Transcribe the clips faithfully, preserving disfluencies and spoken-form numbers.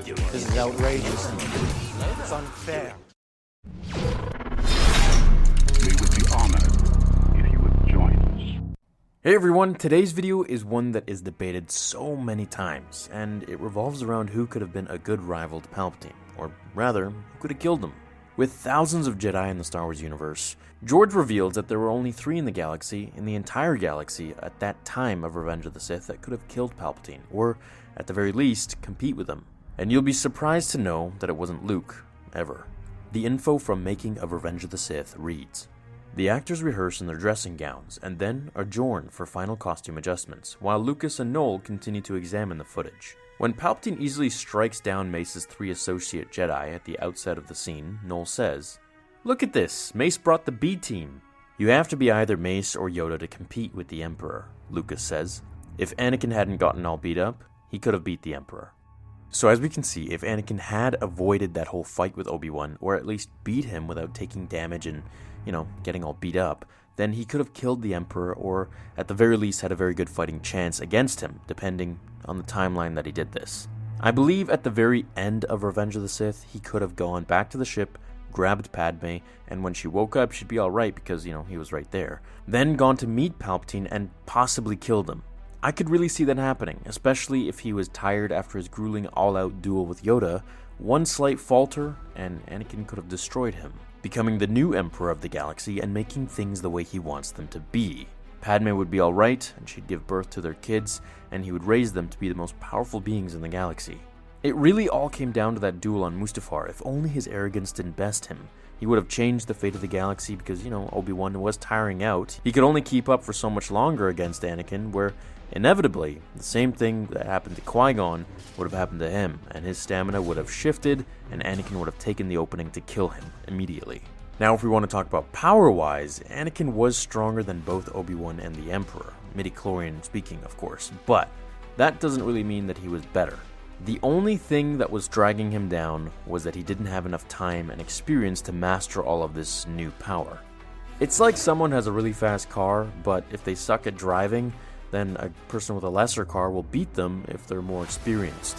This is outrageous. It's unfair. We would be honored if you would join us. Hey everyone, today's video is one that is debated so many times, and it revolves around who could have been a good rival to Palpatine, or rather, who could have killed him. With thousands of Jedi in the Star Wars universe, George revealed that there were only three in the galaxy, in the entire galaxy, at that time of Revenge of the Sith that could have killed Palpatine, or, at the very least, compete with him. And you'll be surprised to know that it wasn't Luke, ever. The info from making of Revenge of the Sith reads, the actors rehearse in their dressing gowns, and then adjourn for final costume adjustments, while Lucas and Noel continue to examine the footage. When Palpatine easily strikes down Mace's three associate Jedi at the outset of the scene, Noel says, "Look at this, Mace brought the B-team." "You have to be either Mace or Yoda to compete with the Emperor," Lucas says. "If Anakin hadn't gotten all beat up, he could have beat the Emperor." So as we can see, if Anakin had avoided that whole fight with Obi-Wan, or at least beat him without taking damage and, you know, getting all beat up, then he could have killed the Emperor, or at the very least had a very good fighting chance against him, depending on the timeline that he did this. I believe at the very end of Revenge of the Sith, he could have gone back to the ship, grabbed Padme, and when she woke up, she'd be alright because, you know, he was right there. Then gone to meet Palpatine and possibly killed him. I could really see that happening, especially if he was tired after his grueling all-out duel with Yoda. One slight falter, and Anakin could have destroyed him, becoming the new Emperor of the galaxy and making things the way he wants them to be. Padme would be alright, and she'd give birth to their kids, and he would raise them to be the most powerful beings in the galaxy. It really all came down to that duel on Mustafar. If only his arrogance didn't best him. He would have changed the fate of the galaxy because, you know, Obi-Wan was tiring out. He could only keep up for so much longer against Anakin, where inevitably, the same thing that happened to Qui-Gon would have happened to him, and his stamina would have shifted, and Anakin would have taken the opening to kill him immediately. Now, if we want to talk about power-wise, Anakin was stronger than both Obi-Wan and the Emperor, midi-chlorian speaking, of course, but that doesn't really mean that he was better. The only thing that was dragging him down was that he didn't have enough time and experience to master all of this new power. It's like someone has a really fast car, but if they suck at driving, then a person with a lesser car will beat them if they're more experienced.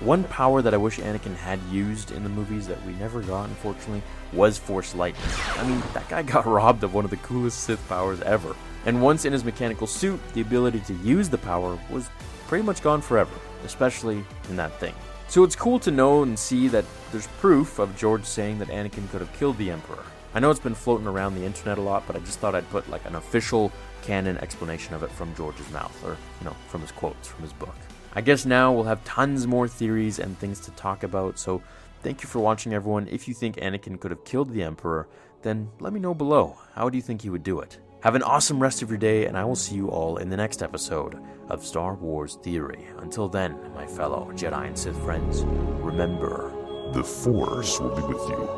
One power that I wish Anakin had used in the movies that we never got, unfortunately, was Force Lightning. I mean, that guy got robbed of one of the coolest Sith powers ever. And once in his mechanical suit, the ability to use the power was pretty much gone forever, especially in that thing. So it's cool to know and see that there's proof of George saying that Anakin could have killed the Emperor. I know it's been floating around the internet a lot, but I just thought I'd put like an official canon explanation of it from George's mouth, or, you know, from his quotes, from his book. I guess now we'll have tons more theories and things to talk about, so thank you for watching everyone. If you think Anakin could have killed the Emperor, then let me know below. How do you think he would do it? Have an awesome rest of your day, and I will see you all in the next episode of Star Wars Theory. Until then, my fellow Jedi and Sith friends, remember, the Force will be with you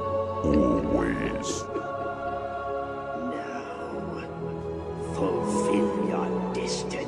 always. Now, fulfill your destiny.